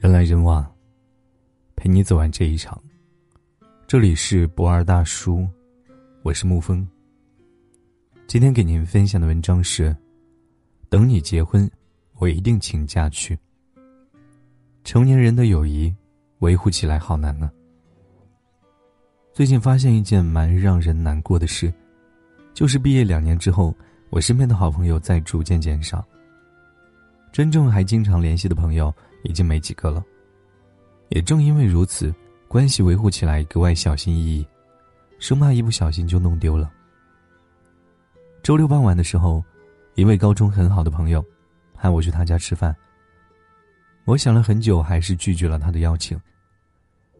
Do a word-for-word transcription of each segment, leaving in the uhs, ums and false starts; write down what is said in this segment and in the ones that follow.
人来人往，陪你走完这一场。这里是不二大叔，我是沐风。今天给您分享的文章是《等你结婚，我一定请假去》。成年人的友谊维护起来好难呢、啊。最近发现一件蛮让人难过的事，就是毕业两年之后，我身边的好朋友在逐渐减少，真正还经常联系的朋友已经没几个了。也正因为如此，关系维护起来格外小心翼翼，生怕一不小心就弄丢了。周六傍晚的时候，一位高中很好的朋友喊我去他家吃饭，我想了很久还是拒绝了他的邀请，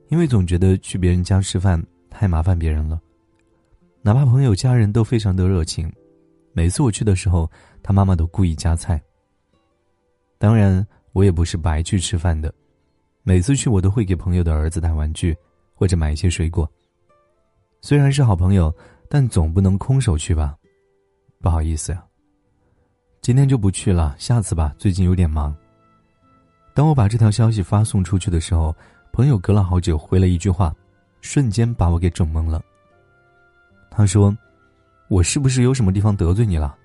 因为总觉得去别人家吃饭太麻烦别人了。哪怕朋友家人都非常的热情，每次我去的时候，他妈妈都故意夹菜。当然我也不是白去吃饭的，每次去我都会给朋友的儿子带玩具，或者买一些水果。虽然是好朋友，但总不能空手去吧。不好意思呀、啊，今天就不去了，下次吧，最近有点忙。当我把这条消息发送出去的时候，朋友隔了好久回了一句话，瞬间把我给整懵了。他说，我是不是有什么地方得罪你了？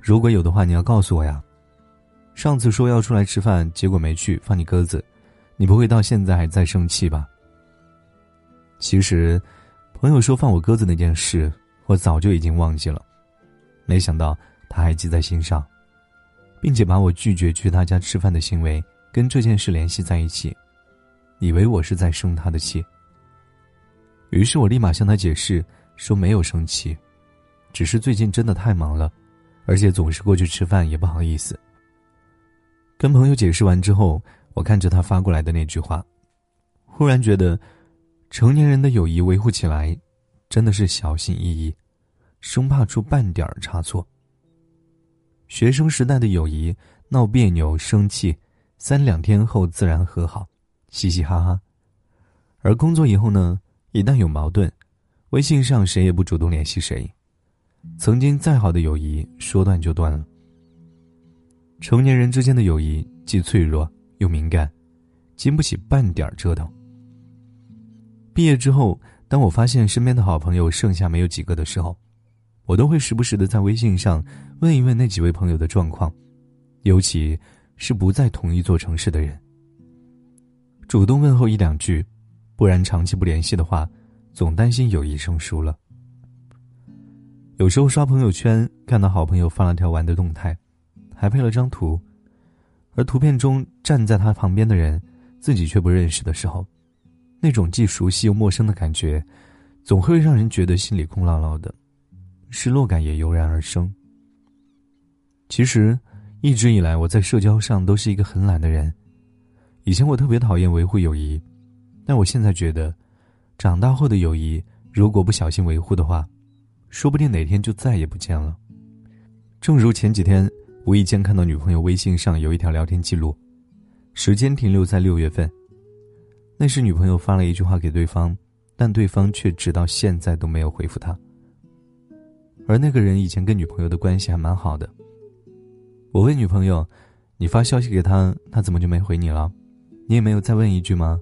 如果有的话，你要告诉我呀。上次说要出来吃饭，结果没去，放你鸽子，你不会到现在还在生气吧？其实朋友说放我鸽子那件事，我早就已经忘记了，没想到他还记在心上，并且把我拒绝去他家吃饭的行为跟这件事联系在一起，以为我是在生他的气。于是我立马向他解释，说没有生气，只是最近真的太忙了，而且总是过去吃饭也不好意思。跟朋友解释完之后，我看着他发过来的那句话，忽然觉得成年人的友谊维护起来真的是小心翼翼，生怕出半点差错。学生时代的友谊，闹别扭生气，三两天后自然和好，嘻嘻哈哈。而工作以后呢，一旦有矛盾，微信上谁也不主动联系谁，曾经再好的友谊说断就断了。成年人之间的友谊既脆弱又敏感，经不起半点折腾。毕业之后，当我发现身边的好朋友剩下没有几个的时候，我都会时不时的在微信上问一问那几位朋友的状况，尤其是不在同一座城市的人，主动问候一两句，不然长期不联系的话，总担心友谊生疏了。有时候刷朋友圈，看到好朋友发了条玩的动态，还配了张图，而图片中站在他旁边的人，自己却不认识的时候，那种既熟悉又陌生的感觉，总会让人觉得心里空落落的，失落感也油然而生。其实，一直以来我在社交上都是一个很懒的人，以前我特别讨厌维护友谊，但我现在觉得，长大后的友谊如果不小心维护的话，说不定哪天就再也不见了。正如前几天无意间看到女朋友微信上有一条聊天记录，时间停留在六月份。那时女朋友发了一句话给对方，但对方却直到现在都没有回复她。而那个人以前跟女朋友的关系还蛮好的。我问女朋友，你发消息给她，她怎么就没回你了？你也没有再问一句吗？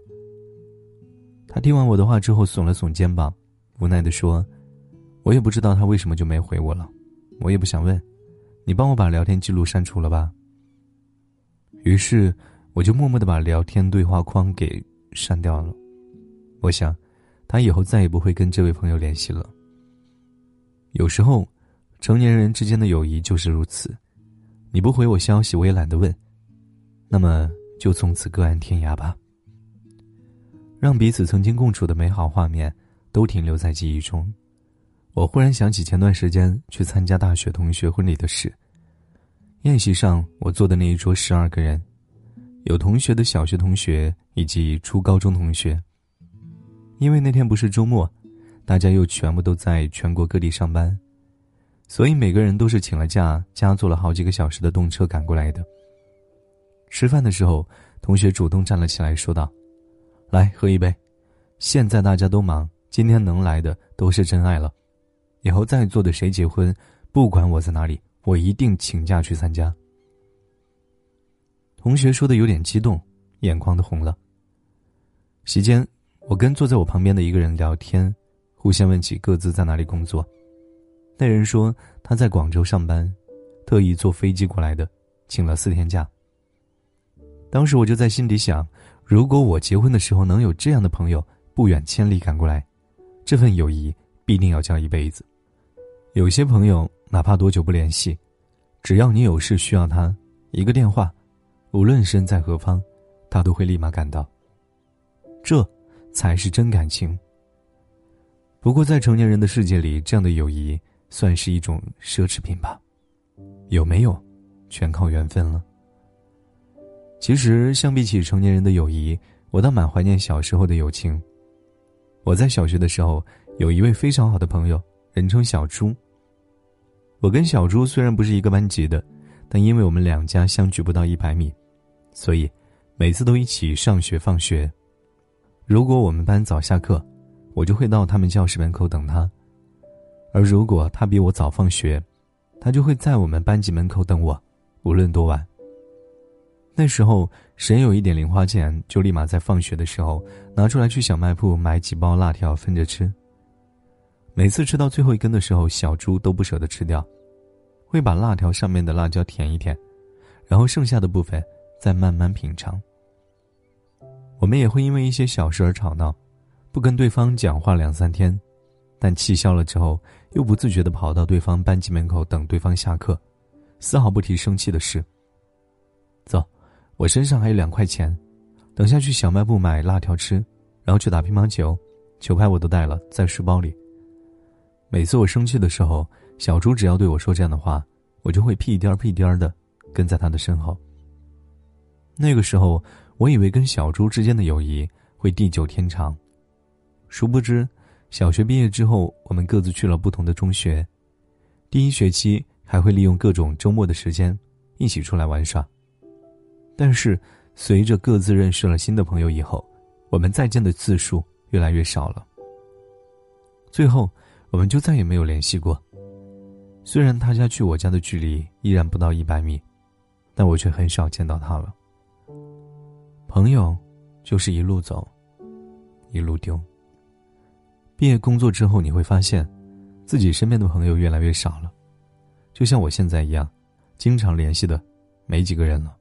她听完我的话之后耸了耸肩膀，无奈地说，我也不知道她为什么就没回我了，我也不想问。你帮我把聊天记录删除了吧。于是我就默默地把聊天对话框给删掉了，我想他以后再也不会跟这位朋友联系了。有时候成年人之间的友谊就是如此，你不回我消息，我也懒得问，那么就从此各安天涯吧。让彼此曾经共处的美好画面都停留在记忆中。我忽然想起前段时间去参加大学同学婚礼的事，宴席上我坐的那一桌十二个人，有同学的小学同学以及初高中同学。因为那天不是周末，大家又全部都在全国各地上班，所以每个人都是请了假，加坐了好几个小时的动车赶过来的。吃饭的时候，同学主动站了起来说道，来喝一杯，现在大家都忙，今天能来的都是真爱了，以后在座的谁结婚，不管我在哪里，我一定请假去参加。同学说的有点激动，眼眶都红了。席间，我跟坐在我旁边的一个人聊天，互相问起各自在哪里工作。那人说他在广州上班，特意坐飞机过来的，请了四天假。当时我就在心底想，如果我结婚的时候能有这样的朋友，不远千里赶过来，这份友谊必定要交一辈子。有些朋友哪怕多久不联系，只要你有事需要他，一个电话，无论身在何方，他都会立马赶到。这才是真感情。不过在成年人的世界里，这样的友谊算是一种奢侈品吧，有没有全靠缘分了。其实相比起成年人的友谊，我倒蛮怀念小时候的友情。我在小学的时候有一位非常好的朋友，人称小猪。我跟小猪虽然不是一个班级的，但因为我们两家相距不到一百米，所以每次都一起上学放学。如果我们班早下课，我就会到他们教室门口等他，而如果他比我早放学，他就会在我们班级门口等我，无论多晚。那时候谁有一点零花钱，就立马在放学的时候拿出来去小卖铺买几包辣条分着吃。每次吃到最后一根的时候，小猪都不舍得吃掉，会把辣条上面的辣椒舔一舔，然后剩下的部分再慢慢品尝。我们也会因为一些小事而吵闹，不跟对方讲话两三天，但气消了之后又不自觉地跑到对方班级门口等对方下课，丝毫不提生气的事。走，我身上还有两块钱，等下去小卖部买辣条吃，然后去打乒乓球，球拍我都带了，在书包里。每次我生气的时候，小猪只要对我说这样的话，我就会屁颠儿屁颠儿地跟在他的身后。那个时候我以为跟小猪之间的友谊会地久天长，殊不知小学毕业之后，我们各自去了不同的中学。第一学期还会利用各种周末的时间一起出来玩耍，但是随着各自认识了新的朋友以后，我们再见的次数越来越少了，最后我们就再也没有联系过。虽然他家去我家的距离依然不到一百米，但我却很少见到他了。朋友就是一路走一路丢。毕业工作之后，你会发现自己身边的朋友越来越少了，就像我现在一样，经常联系的没几个人了。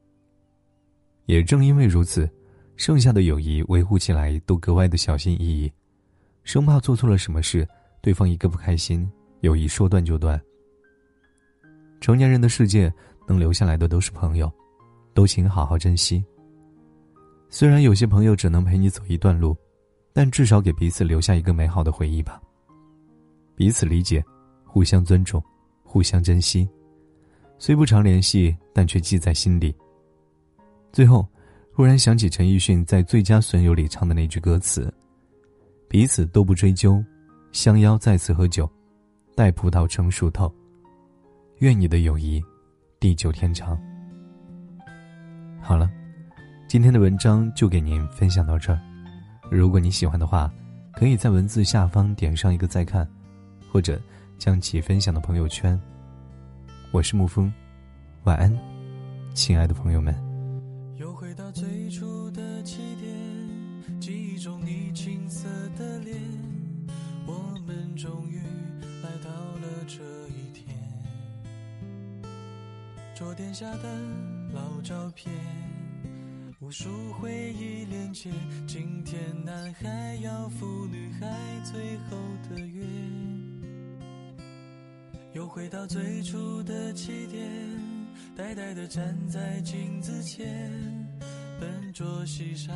也正因为如此，剩下的友谊维护起来都格外的小心翼翼，生怕做错了什么事，对方一个不开心，友谊说断就断。成年人的世界，能留下来的都是朋友，都请好好珍惜。虽然有些朋友只能陪你走一段路，但至少给彼此留下一个美好的回忆吧。彼此理解，互相尊重，互相珍惜，虽不常联系，但却记在心里。最后忽然想起陈奕迅在《最佳损友》里唱的那句歌词，彼此都不追究，相邀再次喝酒，待葡萄成熟透，愿你的友谊地久天长。好了，今天的文章就给您分享到这儿。如果你喜欢的话，可以在文字下方点上一个再看，或者将其分享到朋友圈。我是沐风，晚安，亲爱的朋友们。又回到最初的起点，记忆中你青涩的脸，我们终于来到了这一天。桌垫下的老照片，无数回忆连结，今天男孩要赴女孩最后的约。又回到最初的起点，呆呆地站在镜子前，笨拙系上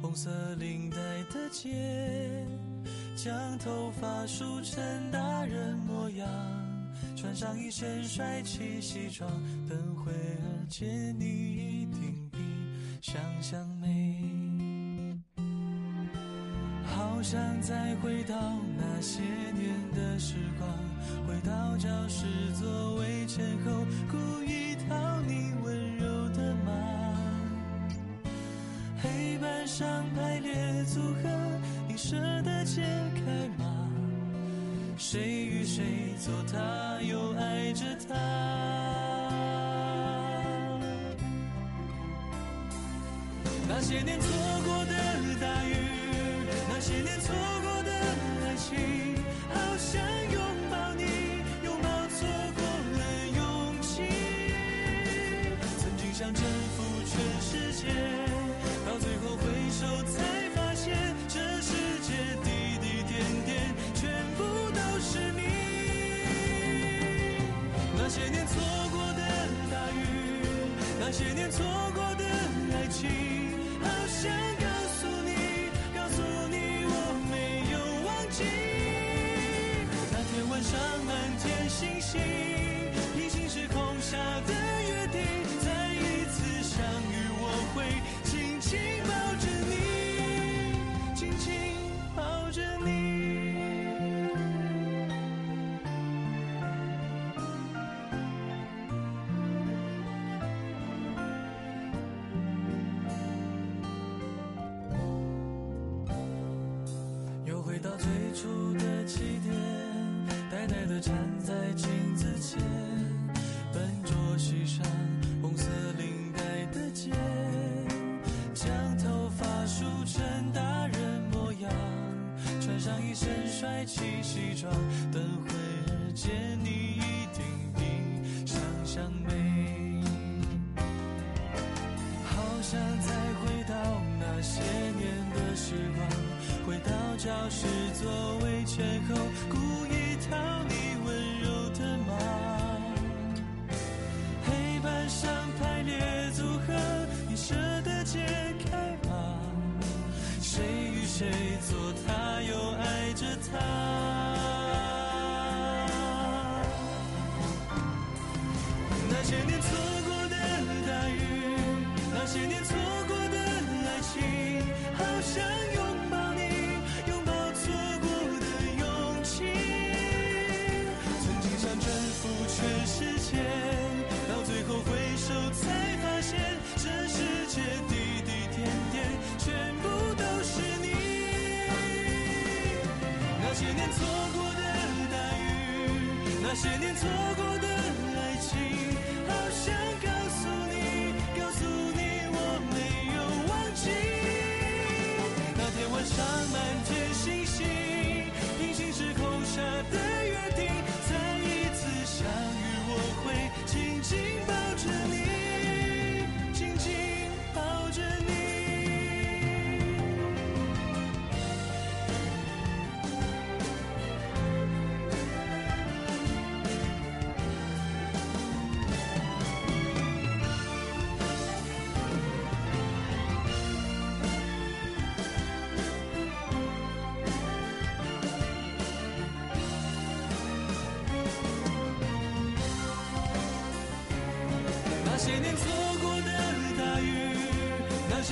红色领带的结，将头发梳成大人模样，穿上一身帅气西装，等会儿见你一定想象美。好想再回到那些年的时光，回到教室座位前后，故意讨你温柔的骂，黑板上排列组合，你舍得解开吗？谁与谁做他又爱着他，那些年错过的大雨，那些年错过的爱情，好想拥抱你，拥抱错过了勇气。曾经想征服全世界，到最后回首才发现，这世界滴滴点点全部都是你。那些年错过的大雨，那些年错过的爱情。 想告诉你，告诉你我没有忘记。那天晚上满天星星，平行时空下的约定，再一次相遇我会紧紧抱着你，紧紧抱着紧紧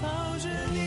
抱着你。